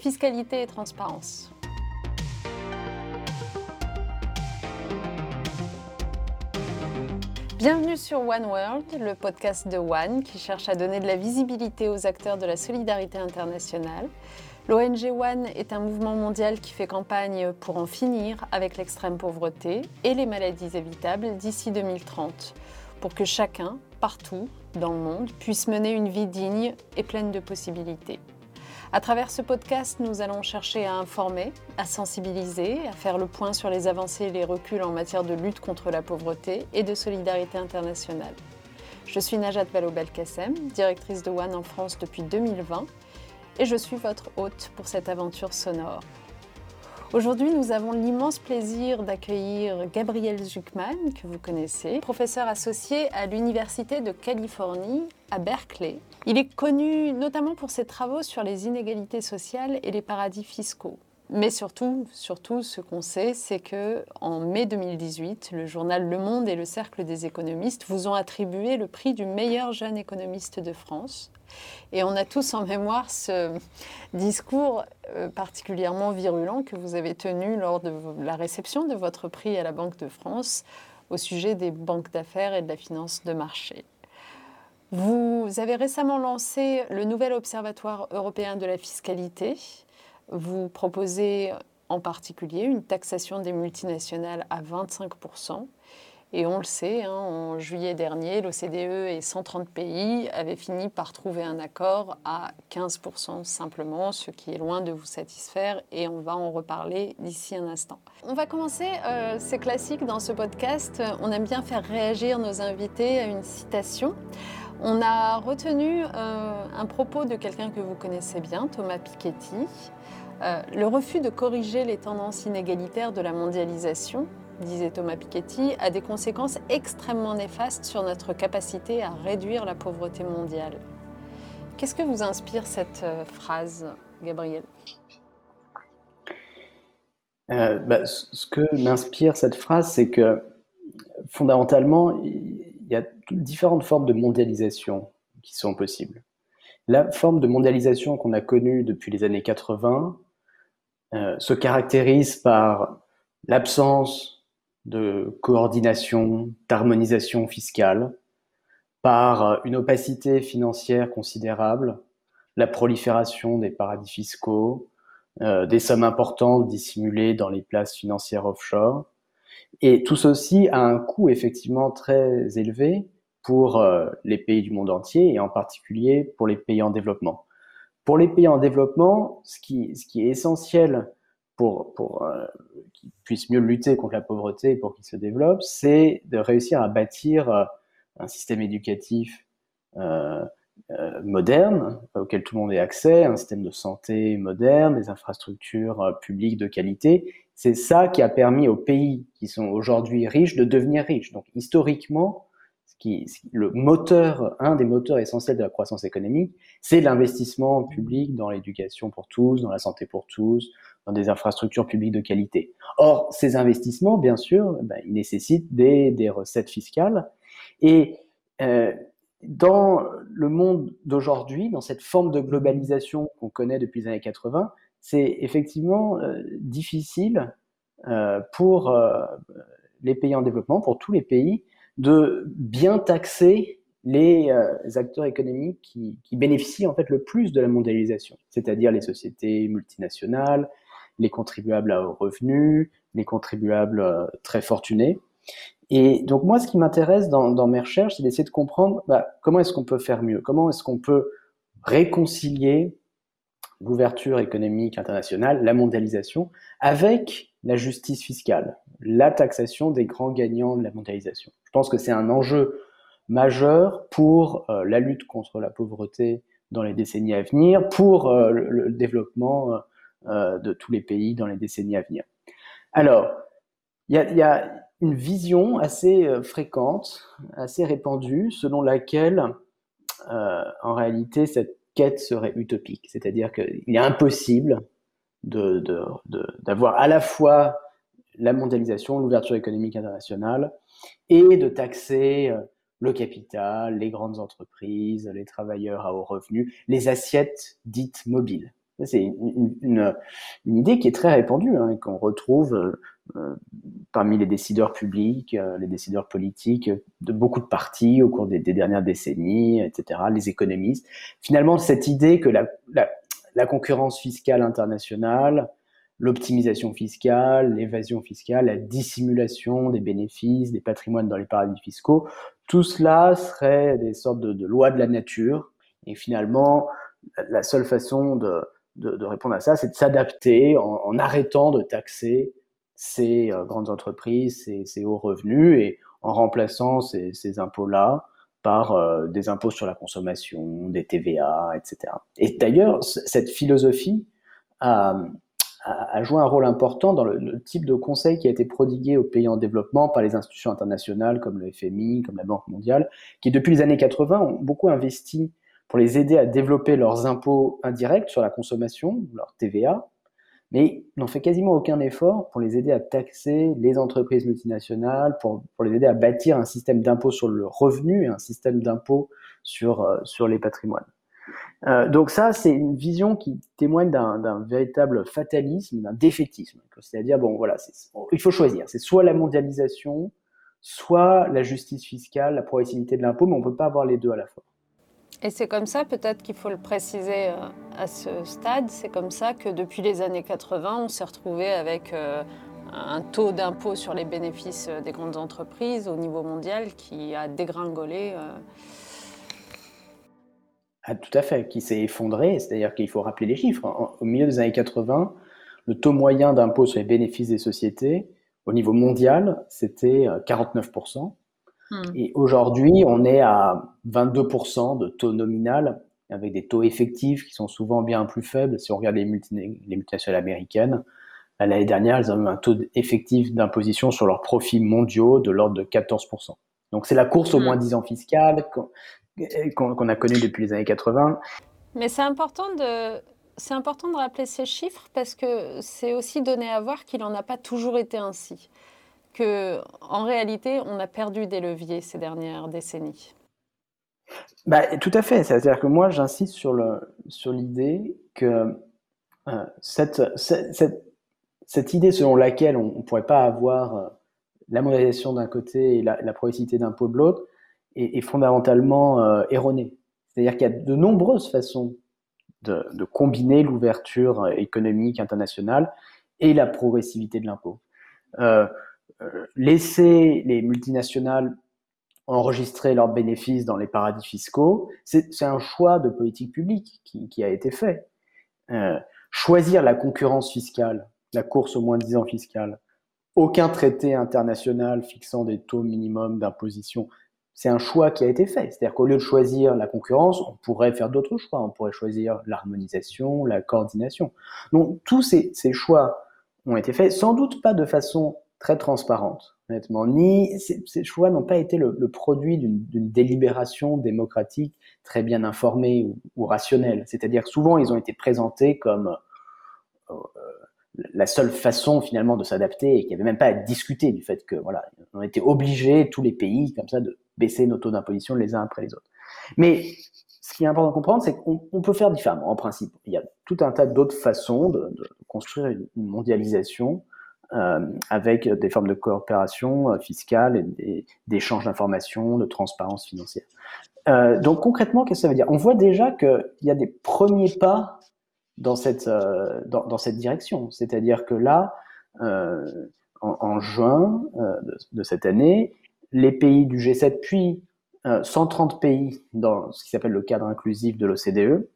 fiscalité et transparence. Bienvenue sur One World, le podcast de One qui cherche à donner de la visibilité aux acteurs de la solidarité internationale. L'ONG One est un mouvement mondial qui fait campagne pour en finir avec l'extrême pauvreté et les maladies évitables d'ici 2030, pour que chacun, partout dans le monde, puisse mener une vie digne et pleine de possibilités. À travers ce podcast, nous allons chercher à informer, à sensibiliser, à faire le point sur les avancées et les reculs en matière de lutte contre la pauvreté et de solidarité internationale. Je suis Najat Vallaud-Belkacem, directrice de One en France depuis 2020, et je suis votre hôte pour cette aventure sonore. Aujourd'hui, nous avons l'immense plaisir d'accueillir Gabriel Zucman, que vous connaissez, professeur associé à l'Université de Californie à Berkeley. Il est connu notamment pour ses travaux sur les inégalités sociales et les paradis fiscaux. Mais surtout, ce qu'on sait, c'est qu'en mai 2018, le journal Le Monde et le Cercle des économistes vous ont attribué le prix du meilleur jeune économiste de France. Et on a tous en mémoire ce discours particulièrement virulent que vous avez tenu lors de la réception de votre prix à la Banque de France au sujet des banques d'affaires et de la finance de marché. Vous avez récemment lancé le nouvel Observatoire européen de la fiscalité. Vous proposez en particulier une taxation des multinationales à 25%. Et on le sait, en juillet dernier, l'OCDE et 130 pays avaient fini par trouver un accord à 15% simplement, ce qui est loin de vous satisfaire, et on va en reparler d'ici un instant. On va commencer, c'est classique dans ce podcast, on aime bien faire réagir nos invités à une citation. On a retenu un propos de quelqu'un que vous connaissez bien, Thomas Piketty. Le refus de corriger les tendances inégalitaires de la mondialisation, disait Thomas Piketty, a des conséquences extrêmement néfastes sur notre capacité à réduire la pauvreté mondiale. Qu'est-ce que vous inspire cette phrase, Gabriel ? Ce que m'inspire cette phrase, c'est que fondamentalement, il y a différentes formes de mondialisation qui sont possibles. La forme de mondialisation qu'on a connue depuis les années 80 se caractérise par l'absence de coordination, d'harmonisation fiscale, par une opacité financière considérable, la prolifération des paradis fiscaux, des sommes importantes dissimulées dans les places financières offshore. Et tout ceci a un coût effectivement très élevé pour les pays du monde entier, et en particulier pour les pays en développement. Pour les pays en développement, ce qui est essentiel pour qu'ils puissent mieux lutter contre la pauvreté et pour qu'ils se développent, c'est de réussir à bâtir un système éducatif moderne, auquel tout le monde ait accès, un système de santé moderne, des infrastructures publiques de qualité. C'est ça qui a permis aux pays qui sont aujourd'hui riches de devenir riches. Donc historiquement, un des moteurs essentiels de la croissance économique, c'est l'investissement public dans l'éducation pour tous, dans la santé pour tous, dans des infrastructures publiques de qualité. Or, ces investissements, bien sûr, ils nécessitent des recettes fiscales. Et dans le monde d'aujourd'hui, dans cette forme de globalisation qu'on connaît depuis les années 80, c'est effectivement difficile pour les pays en développement, pour tous les pays, de bien taxer les acteurs économiques qui bénéficient en fait le plus de la mondialisation, c'est-à-dire les sociétés multinationales, les contribuables à hauts revenus, les contribuables très fortunés. Et donc moi, ce qui m'intéresse dans mes recherches, c'est d'essayer de comprendre comment est-ce qu'on peut faire mieux, comment est-ce qu'on peut réconcilier l'ouverture économique internationale, la mondialisation, avec la justice fiscale, la taxation des grands gagnants de la mondialisation. Je pense que c'est un enjeu majeur pour la lutte contre la pauvreté dans les décennies à venir, pour le développement de tous les pays dans les décennies à venir. Alors, il y a une vision assez fréquente, assez répandue, selon laquelle, en réalité, cette quête serait utopique. C'est-à-dire qu'il est impossible d'avoir à la fois la mondialisation, l'ouverture économique internationale, et de taxer le capital, les grandes entreprises, les travailleurs à haut revenu, les assiettes dites mobiles. C'est une idée qui est très répandue, hein, qu'on retrouve parmi les décideurs publics, les décideurs politiques de beaucoup de partis au cours des dernières décennies, etc., les économistes. Finalement, cette idée que la concurrence fiscale internationale, l'optimisation fiscale, l'évasion fiscale, la dissimulation des bénéfices, des patrimoines dans les paradis fiscaux, tout cela serait des sortes de lois de la nature. Et finalement, la seule façon de répondre à ça, c'est de s'adapter en arrêtant de taxer ces grandes entreprises, ces hauts revenus, et en remplaçant ces impôts-là par des impôts sur la consommation, des TVA, etc. Et d'ailleurs, cette philosophie a joué un rôle important dans le type de conseil qui a été prodigué aux pays en développement par les institutions internationales comme le FMI, comme la Banque mondiale, qui depuis les années 80 ont beaucoup investi pour les aider à développer leurs impôts indirects sur la consommation, leur TVA, mais n'ont fait quasiment aucun effort pour les aider à taxer les entreprises multinationales, pour les aider à bâtir un système d'impôt sur le revenu et un système d'impôt sur les patrimoines. Donc ça, c'est une vision qui témoigne d'un véritable fatalisme, d'un défaitisme. C'est-à-dire, il faut choisir. C'est soit la mondialisation, soit la justice fiscale, la progressivité de l'impôt, mais on ne peut pas avoir les deux à la fois. Et c'est comme ça, peut-être qu'il faut le préciser à ce stade, c'est comme ça que depuis les années 80, on s'est retrouvé avec un taux d'impôt sur les bénéfices des grandes entreprises au niveau mondial qui a dégringolé. Ah, tout à fait, qui s'est effondré, c'est-à-dire qu'il faut rappeler les chiffres. Au milieu des années 80, le taux moyen d'impôt sur les bénéfices des sociétés, au niveau mondial, c'était 49%. Et aujourd'hui, on est à 22% de taux nominal, avec des taux effectifs qui sont souvent bien plus faibles. Si on regarde les multinationales américaines, l'année dernière, elles ont eu un taux effectif d'imposition sur leurs profits mondiaux de l'ordre de 14%. Donc c'est la course au moins-disant fiscal qu'on a connue depuis les années 80. Mais c'est important de rappeler ces chiffres parce que c'est aussi donné à voir qu'il n'en a pas toujours été ainsi. Que, en réalité, on a perdu des leviers ces dernières décennies. Tout à fait. C'est-à-dire que moi, j'insiste sur l'idée que cette idée selon laquelle on ne pourrait pas avoir la mondialisation d'un côté et la progressivité d'impôt de l'autre est fondamentalement erronée. C'est-à-dire qu'il y a de nombreuses façons de combiner l'ouverture économique internationale et la progressivité de l'impôt. Laisser les multinationales enregistrer leurs bénéfices dans les paradis fiscaux, c'est un choix de politique publique qui a été fait. Choisir la concurrence fiscale, la course au moins-disant fiscal, aucun traité international fixant des taux minimums d'imposition, c'est un choix qui a été fait. C'est-à-dire qu'au lieu de choisir la concurrence, on pourrait faire d'autres choix. On pourrait choisir l'harmonisation, la coordination. Donc tous ces choix ont été faits, sans doute pas de façon très transparente, honnêtement. Ces choix n'ont pas été le produit d'une délibération démocratique très bien informée ou rationnelle. C'est-à-dire que souvent, ils ont été présentés comme la seule façon finalement de s'adapter et qu'il n'y avait même pas à discuter du fait que, on était obligés, tous les pays, comme ça, de baisser nos taux d'imposition les uns après les autres. Mais ce qui est important de comprendre, c'est qu'on peut faire différemment, en principe. Il y a tout un tas d'autres façons de construire une mondialisation avec des formes de coopération fiscale, et d'échange d'informations, de transparence financière. Donc concrètement, qu'est-ce que ça veut dire ? On voit déjà qu'il y a des premiers pas dans cette direction. C'est-à-dire que là, en juin de cette année, les pays du G7, puis 130 pays dans ce qui s'appelle le cadre inclusif de l'OCDE,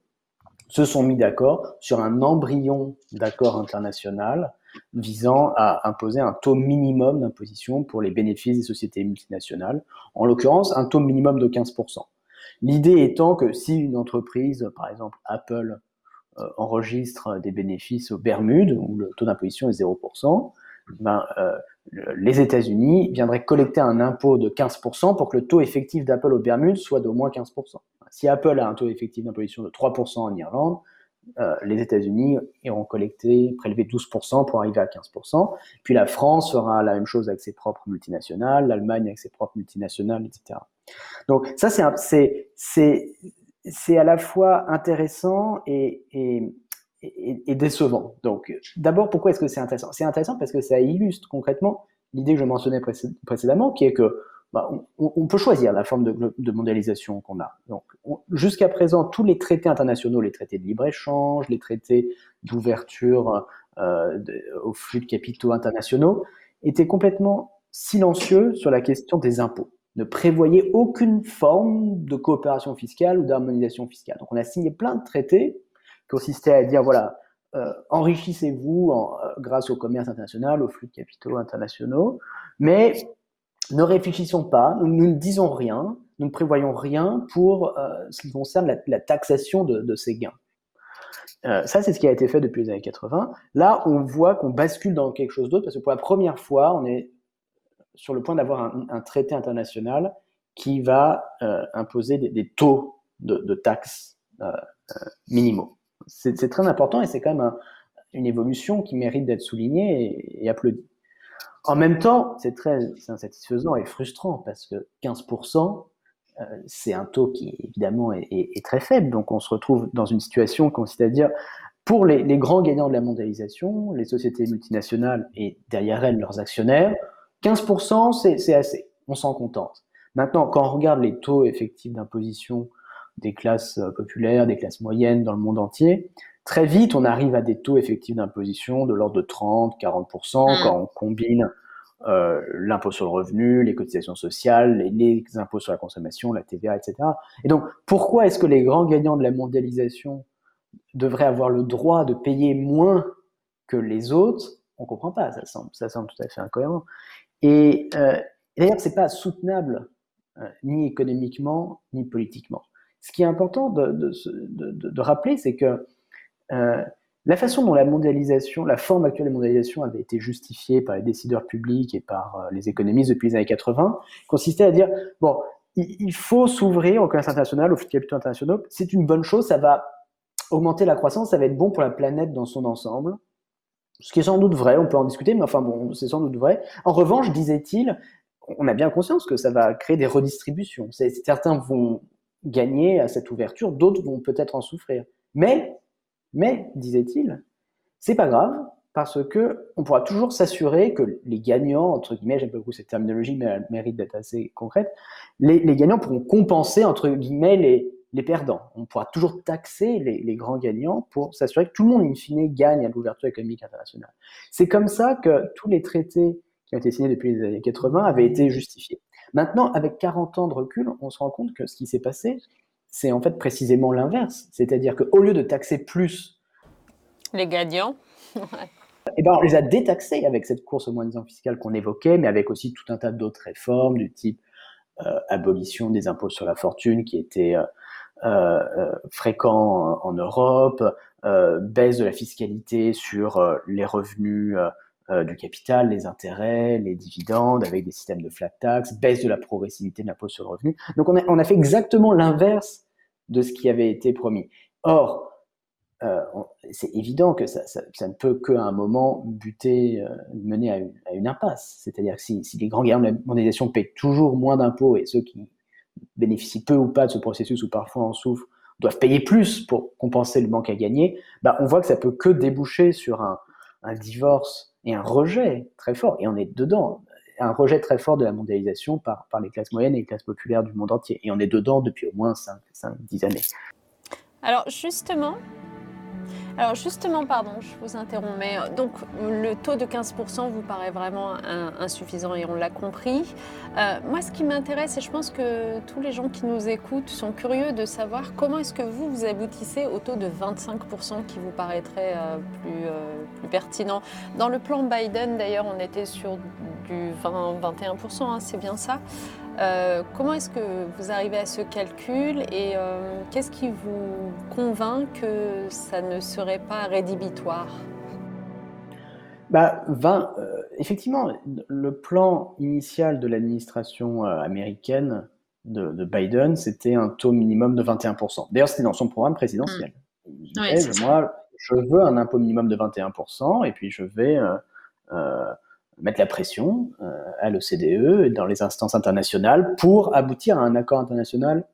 se sont mis d'accord sur un embryon d'accord international visant à imposer un taux minimum d'imposition pour les bénéfices des sociétés multinationales, en l'occurrence un taux minimum de 15%. L'idée étant que si une entreprise, par exemple Apple, enregistre des bénéfices aux Bermudes, où le taux d'imposition est 0%, les États-Unis viendraient collecter un impôt de 15% pour que le taux effectif d'Apple aux Bermudes soit d'au moins 15%. Si Apple a un taux effectif d'imposition de 3% en Irlande, les États-Unis iront prélever 12% pour arriver à 15%. Puis la France fera la même chose avec ses propres multinationales, l'Allemagne avec ses propres multinationales, etc. Donc ça, c'est à la fois intéressant et, et, est décevant. Donc, d'abord, pourquoi est-ce que c'est intéressant ? C'est intéressant parce que ça illustre concrètement l'idée que je mentionnais précédemment, qui est que on peut choisir la forme de mondialisation qu'on a. Donc, jusqu'à présent, tous les traités internationaux, les traités de libre-échange, les traités d'ouverture aux flux de capitaux internationaux, étaient complètement silencieux sur la question des impôts, ne prévoyaient aucune forme de coopération fiscale ou d'harmonisation fiscale. Donc, on a signé plein de traités qui consistaient à dire, voilà, enrichissez-vous grâce au commerce international, aux flux de capitaux internationaux, mais ne réfléchissons pas, nous ne disons rien, nous ne prévoyons rien pour ce qui concerne la taxation de ces gains. Ça, c'est ce qui a été fait depuis les années 80. Là, on voit qu'on bascule dans quelque chose d'autre parce que pour la première fois, on est sur le point d'avoir un traité international qui va imposer des taux de taxes minimaux. C'est très important et c'est quand même une évolution qui mérite d'être soulignée et applaudie. En même temps, c'est insatisfaisant et frustrant parce que 15%, c'est un taux qui évidemment est très faible. Donc on se retrouve dans une situation qui consiste à dire, pour les grands gagnants de la mondialisation, les sociétés multinationales et derrière elles leurs actionnaires, 15% c'est assez, on s'en contente. Maintenant, quand on regarde les taux effectifs d'imposition des classes populaires, des classes moyennes dans le monde entier, très vite, on arrive à des taux effectifs d'imposition de l'ordre de 30-40% quand on combine l'impôt sur le revenu, les cotisations sociales, les impôts sur la consommation, la TVA, etc. Et donc, pourquoi est-ce que les grands gagnants de la mondialisation devraient avoir le droit de payer moins que les autres ? On ne comprend pas, ça semble tout à fait incohérent. Et d'ailleurs, ce n'est pas soutenable ni économiquement, ni politiquement. Ce qui est important de rappeler, c'est que la façon dont la forme actuelle de la mondialisation avait été justifiée par les décideurs publics et par les économistes depuis les années 80, consistait à dire, bon, il faut s'ouvrir au commerce international, aux capitaux internationaux, c'est une bonne chose, ça va augmenter la croissance, ça va être bon pour la planète dans son ensemble, ce qui est sans doute vrai, on peut en discuter, mais enfin bon, c'est sans doute vrai. En revanche, disait-il, on a bien conscience que ça va créer des redistributions, certains vont gagner à cette ouverture, d'autres vont peut-être en souffrir, mais, disait-il, c'est pas grave, parce qu'on pourra toujours s'assurer que les gagnants, entre guillemets, j'aime pas beaucoup cette terminologie, mais elle mérite d'être assez concrète, les gagnants pourront compenser, entre guillemets, les perdants. On pourra toujours taxer les grands gagnants pour s'assurer que tout le monde, in fine, gagne à l'ouverture économique internationale. C'est comme ça que tous les traités qui ont été signés depuis les années 80 avaient été justifiés. Maintenant, avec 40 ans de recul, on se rend compte que ce qui s'est passé, c'est en fait précisément l'inverse. C'est-à-dire qu'au lieu de taxer plus les gagnants, eh ben on les a détaxés avec cette course au moins-disant fiscal qu'on évoquait, mais avec aussi tout un tas d'autres réformes du type abolition des impôts sur la fortune qui était fréquent en Europe, baisse de la fiscalité sur les revenus du capital, les intérêts, les dividendes, avec des systèmes de flat tax, baisse de la progressivité de l'impôt sur le revenu. Donc on a fait exactement l'inverse de ce qui avait été promis. Or, c'est évident que ça ne peut qu'à un moment mener à une impasse. C'est-à-dire que si les grands gagnants de la mondialisation paient toujours moins d'impôts et ceux qui bénéficient peu ou pas de ce processus ou parfois en souffrent doivent payer plus pour compenser le manque à gagner, bah on voit que ça peut que déboucher sur un divorce et un rejet très fort, et on est dedans, un rejet très fort de la mondialisation par les classes moyennes et les classes populaires du monde entier. Et on est dedans depuis au moins 5-10 années. Alors justement, je vous interromps, mais donc le taux de 15% vous paraît vraiment insuffisant et on l'a compris. Moi, ce qui m'intéresse, et je pense que tous les gens qui nous écoutent sont curieux de savoir comment est-ce que vous aboutissez au taux de 25% qui vous paraîtrait plus pertinent. Dans le plan Biden, d'ailleurs, on était sur du 20-21%, c'est bien ça. Comment est-ce que vous arrivez à ce calcul et qu'est-ce qui vous convainc que ça ne serait pas rédhibitoire ? Effectivement, le plan initial de l'administration américaine de Biden, c'était un taux minimum de 21%. D'ailleurs, c'était dans son programme présidentiel. Il disait, moi, je veux un impôt minimum de 21% et puis je vais... mettre la pression à l'OCDE et dans les instances internationales pour aboutir à un accord international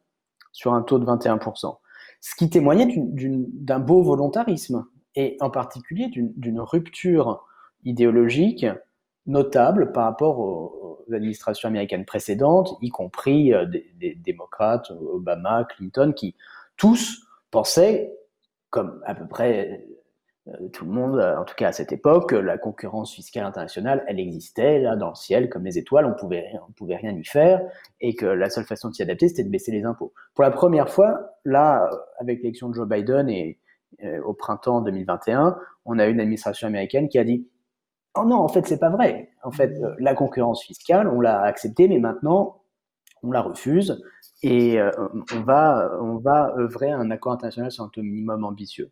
sur un taux de 21%. Ce qui témoignait d'un beau volontarisme et en particulier d'une rupture idéologique notable par rapport aux administrations américaines précédentes, y compris des démocrates, Obama, Clinton, qui tous pensaient, comme à peu près tout le monde, en tout cas à cette époque, la concurrence fiscale internationale, elle existait là dans le ciel comme les étoiles, on pouvait rien y faire, et que la seule façon de s'y adapter, c'était de baisser les impôts. Pour la première fois, là, avec l'élection de Joe Biden et au printemps 2021, on a une administration américaine qui a dit « Oh non, en fait, c'est pas vrai. En fait, la concurrence fiscale, on l'a acceptée, mais maintenant, on la refuse et on va œuvrer à un accord international sur un taux minimum ambitieux. »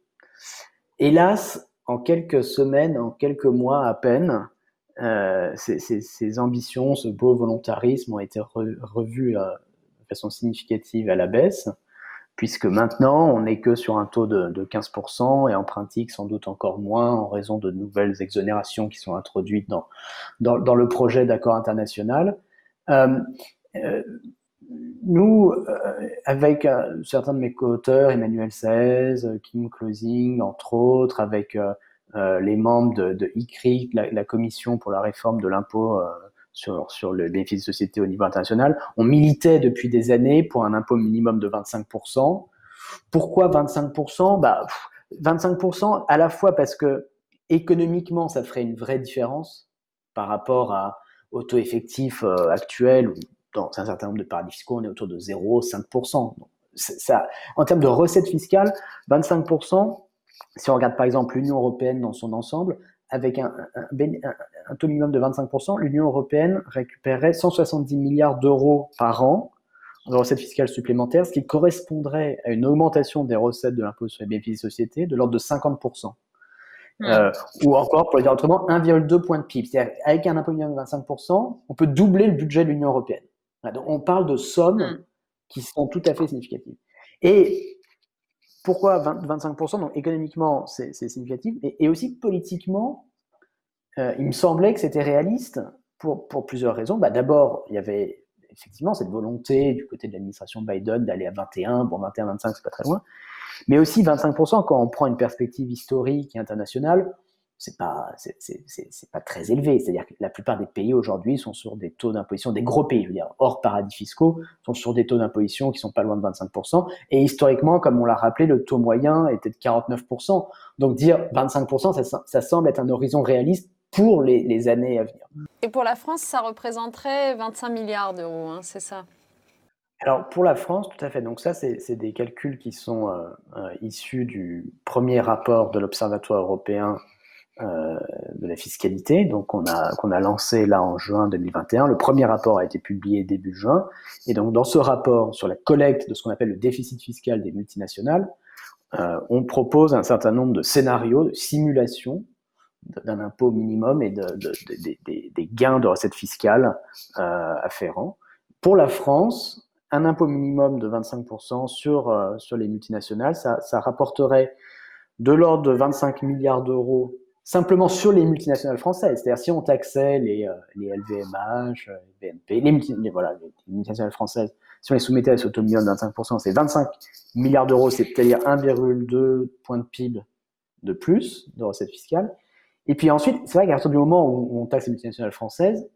Hélas, en quelques semaines, en quelques mois à peine, ces ambitions, ce beau volontarisme ont été revus de façon significative à la baisse, puisque maintenant, on n'est que sur un taux de 15% et en pratique, sans doute encore moins, en raison de nouvelles exonérations qui sont introduites dans le projet d'accord international. Nous, avec certains de mes co-auteurs, Emmanuel Saez, Kim Clausing, entre autres, avec les membres de ICRICT, la commission pour la réforme de l'impôt sur le bénéfice de société au niveau international, on militait depuis des années pour un impôt minimum de 25%. Pourquoi 25%? 25% à la fois parce que économiquement, ça ferait une vraie différence par rapport au taux effectif actuel. Dans un certain nombre de paradis fiscaux, on est autour de 0,5%. En termes de recettes fiscales, 25%, si on regarde par exemple l'Union européenne dans son ensemble, avec un taux minimum de 25%, l'Union européenne récupérerait 170 milliards d'euros par an de recettes fiscales supplémentaires, ce qui correspondrait à une augmentation des recettes de l'impôt sur les bénéfices des sociétés de l'ordre de 50%. Ou encore, pour le dire autrement, 1,2 point de PIB. C'est-à-dire avec un impôt minimum de 25%, on peut doubler le budget de l'Union européenne. Donc on parle de sommes qui sont tout à fait significatives. Et pourquoi 25%? Donc économiquement, c'est significatif, et aussi politiquement, il me semblait que c'était réaliste pour plusieurs raisons. D'abord, il y avait effectivement cette volonté du côté de l'administration Biden d'aller à 21, 25, c'est pas très loin, mais aussi 25%, quand on prend une perspective historique et internationale, c'est pas très élevé. C'est-à-dire que la plupart des pays aujourd'hui sont sur des taux d'imposition, des gros pays, je veux dire, hors paradis fiscaux, sont sur des taux d'imposition qui sont pas loin de 25%. Et historiquement, comme on l'a rappelé, le taux moyen était de 49%. Donc dire 25%, ça semble être un horizon réaliste pour les années à venir. Et pour la France, ça représenterait 25 milliards d'euros, hein, c'est ça? Alors pour la France, tout à fait. Donc ça, c'est des calculs qui sont issus du premier rapport de l'Observatoire européen de la fiscalité, donc qu'on a lancé là en juin 2021. Le premier rapport a été publié début juin, et donc dans ce rapport sur la collecte de ce qu'on appelle le déficit fiscal des multinationales, on propose un certain nombre de scénarios, de simulations d'un impôt minimum et des gains de recettes fiscales afférents. Pour la France, un impôt minimum de 25% sur les multinationales, ça rapporterait de l'ordre de 25 milliards d'euros simplement sur les multinationales françaises. C'est-à-dire, si on taxait les LVMH, les BNP, les multinationales françaises, si on les soumettait à ce taux minimum de 25%, c'est 25 milliards d'euros, c'est-à-dire 1,2 point de PIB de plus de recettes fiscales. Et puis ensuite, c'est vrai qu'à partir du moment où on taxe les multinationales françaises,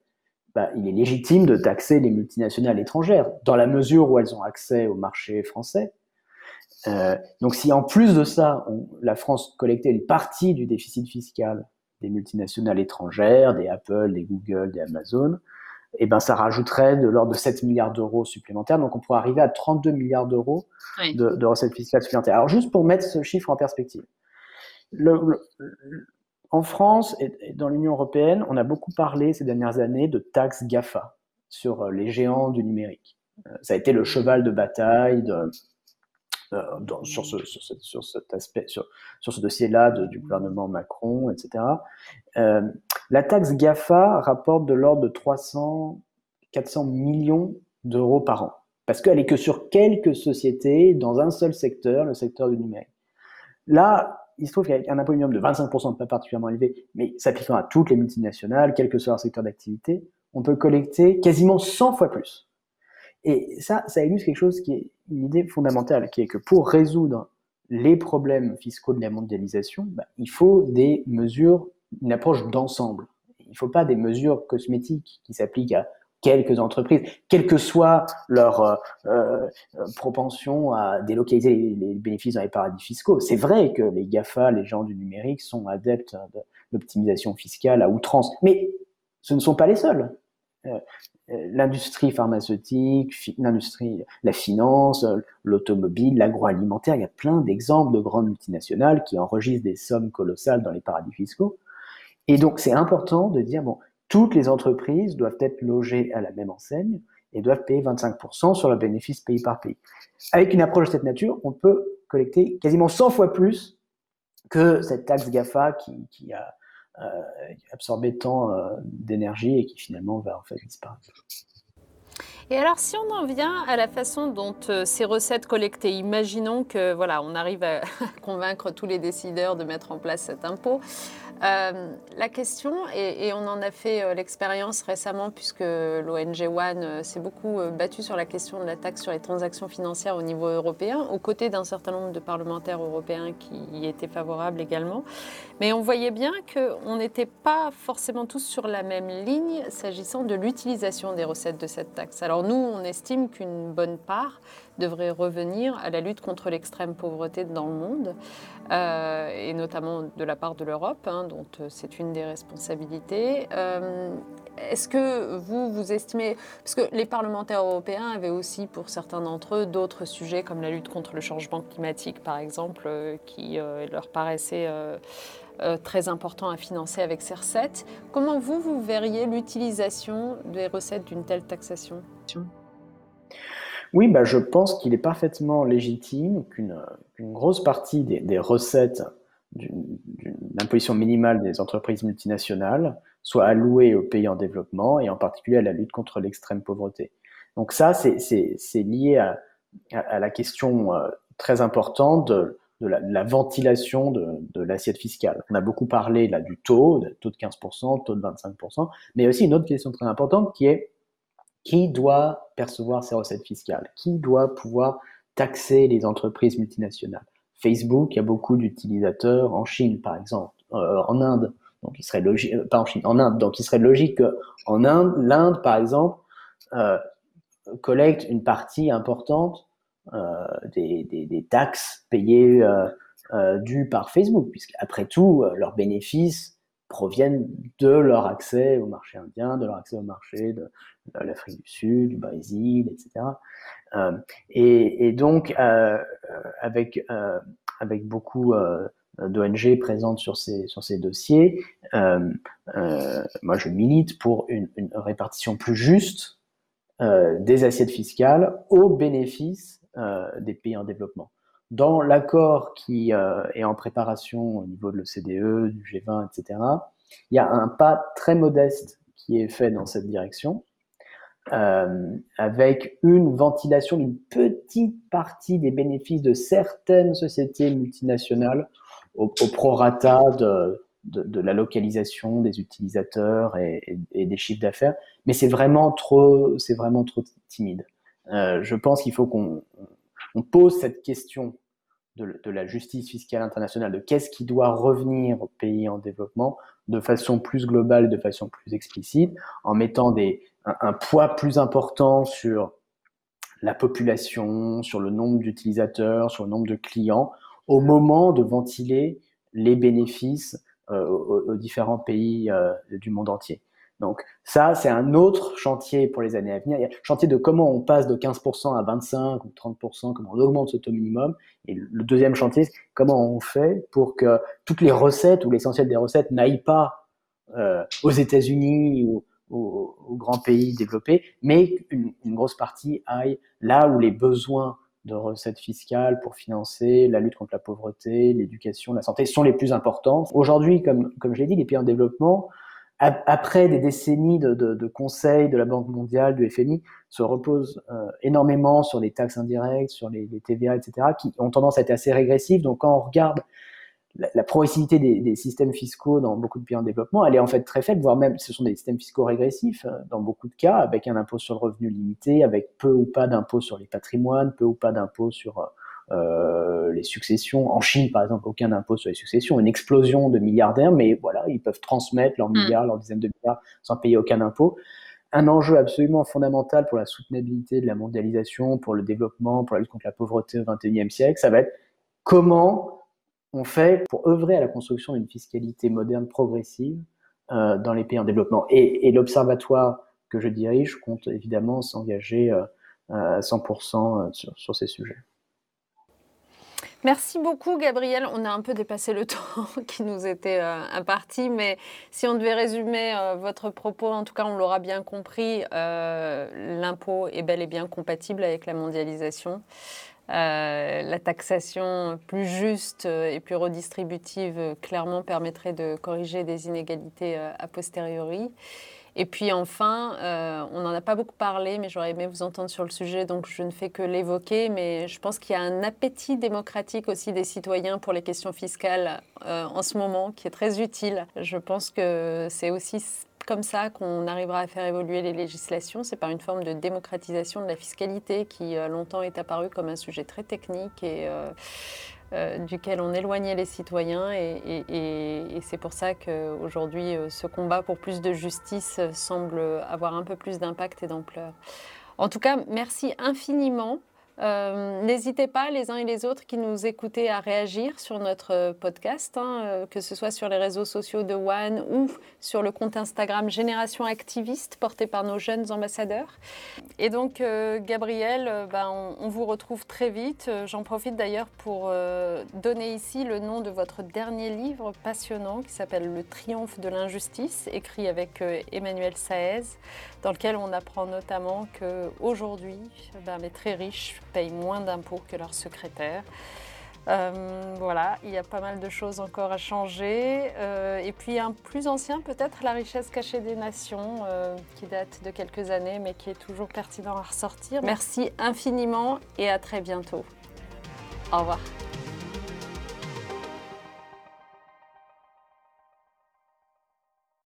il est légitime de taxer les multinationales étrangères, dans la mesure où elles ont accès au marché français. Donc si en plus de ça, la France collectait une partie du déficit fiscal des multinationales étrangères, des Apple, des Google, des Amazon, ça rajouterait de l'ordre de 7 milliards d'euros supplémentaires, donc on pourrait arriver à 32 milliards d'euros de recettes fiscales supplémentaires. Alors juste pour mettre ce chiffre en perspective, en France et dans l'Union européenne, on a beaucoup parlé ces dernières années de taxes GAFA sur les géants du numérique. Ça a été le cheval de bataille sur ce dossier-là du gouvernement Macron, etc. La taxe GAFA rapporte de l'ordre de 300-400 millions d'euros par an, parce qu'elle n'est que sur quelques sociétés dans un seul secteur, le secteur du numérique. Là, il se trouve qu'avec un impôt minimum de 25%, pas particulièrement élevé, mais s'appliquant à toutes les multinationales, quel que soit leur secteur d'activité, on peut collecter quasiment 100 fois plus. Et ça illustre quelque chose qui est une idée fondamentale, qui est que pour résoudre les problèmes fiscaux de la mondialisation, il faut des mesures, une approche d'ensemble. Il ne faut pas des mesures cosmétiques qui s'appliquent à quelques entreprises, quelle que soit leur propension à délocaliser les bénéfices dans les paradis fiscaux. C'est vrai que les GAFA, les gens du numérique, sont adeptes de l'optimisation fiscale à outrance, mais ce ne sont pas les seuls. L'industrie pharmaceutique, l'industrie, la finance, l'automobile, l'agroalimentaire, il y a plein d'exemples de grandes multinationales qui enregistrent des sommes colossales dans les paradis fiscaux. Et donc, c'est important de dire, toutes les entreprises doivent être logées à la même enseigne et doivent payer 25% sur leurs bénéfices pays par pays. Avec une approche de cette nature, on peut collecter quasiment 100 fois plus que cette taxe GAFA qui a absorbé tant d'énergie et qui finalement va en fait disparaître. Et alors, si on en vient à la façon dont ces recettes collectées, imaginons que on arrive à convaincre tous les décideurs de mettre en place cet impôt, la question, et on en a fait l'expérience récemment puisque l'ONG One s'est beaucoup battue sur la question de la taxe sur les transactions financières au niveau européen, aux côtés d'un certain nombre de parlementaires européens qui y étaient favorables également. Mais on voyait bien qu'on n'était pas forcément tous sur la même ligne s'agissant de l'utilisation des recettes de cette taxe. Alors nous, on estime qu'une bonne part devrait revenir à la lutte contre l'extrême pauvreté dans le monde, et notamment de la part de l'Europe, dont c'est une des responsabilités. Est-ce que vous estimez... Parce que les parlementaires européens avaient aussi, pour certains d'entre eux, d'autres sujets comme la lutte contre le changement climatique, par exemple, qui leur paraissaient très importants à financer avec ces recettes. Comment vous verriez l'utilisation des recettes d'une telle taxation ? Oui, je pense qu'il est parfaitement légitime qu'une grosse partie des recettes d'imposition minimale des entreprises multinationales soit allouée aux pays en développement et en particulier à la lutte contre l'extrême pauvreté. Donc ça, c'est lié à la question très importante de la ventilation de l'assiette fiscale. On a beaucoup parlé là du taux de 15%, taux de 25%, mais aussi une autre question très importante qui est: qui doit percevoir ces recettes fiscales ? Qui doit pouvoir taxer les entreprises multinationales ? Facebook a beaucoup d'utilisateurs en Chine, par exemple, en Inde. Donc, il serait logique, pas en Chine, en Inde. Donc, il serait logique qu'en Inde, l'Inde, par exemple, collecte une partie importante des taxes payées dues par Facebook, puisque après tout, leurs bénéfices proviennent de leur accès au marché indien, de leur accès au marché de l'Afrique du Sud, du Brésil, etc. Avec beaucoup d'ONG présentes sur ces dossiers, moi je milite pour une répartition plus juste des assiettes fiscales au bénéfice des pays en développement. Dans l'accord qui est en préparation au niveau de l'OCDE, du G20, etc., il y a un pas très modeste qui est fait dans cette direction, avec une ventilation d'une petite partie des bénéfices de certaines sociétés multinationales au prorata de la localisation des utilisateurs et des chiffres d'affaires. Mais c'est vraiment trop timide. Je pense qu'il faut qu'on pose cette question de la justice fiscale internationale, de qu'est-ce qui doit revenir aux pays en développement de façon plus globale, de façon plus explicite, en mettant un poids plus important sur la population, sur le nombre d'utilisateurs, sur le nombre de clients, au moment de ventiler les bénéfices aux différents pays du monde entier. Donc ça, c'est un autre chantier pour les années à venir. Il y a le chantier de comment on passe de 15% à 25% ou 30%, comment on augmente ce taux minimum. Et le deuxième chantier, c'est comment on fait pour que toutes les recettes ou l'essentiel des recettes n'aillent pas aux États-Unis ou aux grands pays développés, mais une grosse partie aille là où les besoins de recettes fiscales pour financer la lutte contre la pauvreté, l'éducation, la santé sont les plus importants. Aujourd'hui, comme je l'ai dit, les pays en développement, après des décennies de conseils de la Banque mondiale, du FMI, se reposent énormément sur les taxes indirectes, sur les TVA, etc., qui ont tendance à être assez régressives. Donc, quand on regarde la progressivité des systèmes fiscaux dans beaucoup de pays en développement, elle est en fait très faible, voire même ce sont des systèmes fiscaux régressifs dans beaucoup de cas, avec un impôt sur le revenu limité, avec peu ou pas d'impôt sur les patrimoines, peu ou pas d'impôt sur les successions. En Chine, par exemple, aucun impôt sur les successions. Une explosion de milliardaires, mais voilà, ils peuvent transmettre leurs milliards, leurs dizaines de milliards sans payer aucun impôt. Un enjeu absolument fondamental pour la soutenabilité de la mondialisation, pour le développement, pour la lutte contre la pauvreté au XXIe siècle, ça va être comment on fait pour œuvrer à la construction d'une fiscalité moderne progressive dans les pays en développement. Et l'observatoire que je dirige compte évidemment s'engager à 100% sur ces sujets. Merci beaucoup, Gabriel. On a un peu dépassé le temps qui nous était imparti, mais si on devait résumer votre propos, en tout cas, on l'aura bien compris, l'impôt est bel et bien compatible avec la mondialisation. La taxation plus juste et plus redistributive, clairement, permettrait de corriger des inégalités a posteriori. Et puis enfin, on n'en a pas beaucoup parlé, mais j'aurais aimé vous entendre sur le sujet, donc je ne fais que l'évoquer, mais je pense qu'il y a un appétit démocratique aussi des citoyens pour les questions fiscales en ce moment, qui est très utile. Je pense que c'est aussi comme ça qu'on arrivera à faire évoluer les législations, c'est par une forme de démocratisation de la fiscalité qui longtemps est apparue comme un sujet très technique et duquel on éloignait les citoyens et c'est pour ça qu'aujourd'hui ce combat pour plus de justice semble avoir un peu plus d'impact et d'ampleur. En tout cas, merci infiniment. N'hésitez pas les uns et les autres qui nous écoutez à réagir sur notre podcast, que ce soit sur les réseaux sociaux de One ou sur le compte Instagram Génération Activiste porté par nos jeunes ambassadeurs. Et donc Gabriel, on vous retrouve très vite. J'en profite d'ailleurs pour donner ici le nom de votre dernier livre passionnant qui s'appelle Le triomphe de l'injustice, écrit avec Emmanuel Saez, dans lequel on apprend notamment qu'aujourd'hui les très riches payent moins d'impôts que leurs secrétaires. Voilà, il y a pas mal de choses encore à changer. Et puis un plus ancien peut-être, La richesse cachée des nations, qui date de quelques années mais qui est toujours pertinent à ressortir. Merci infiniment et à très bientôt. Au revoir.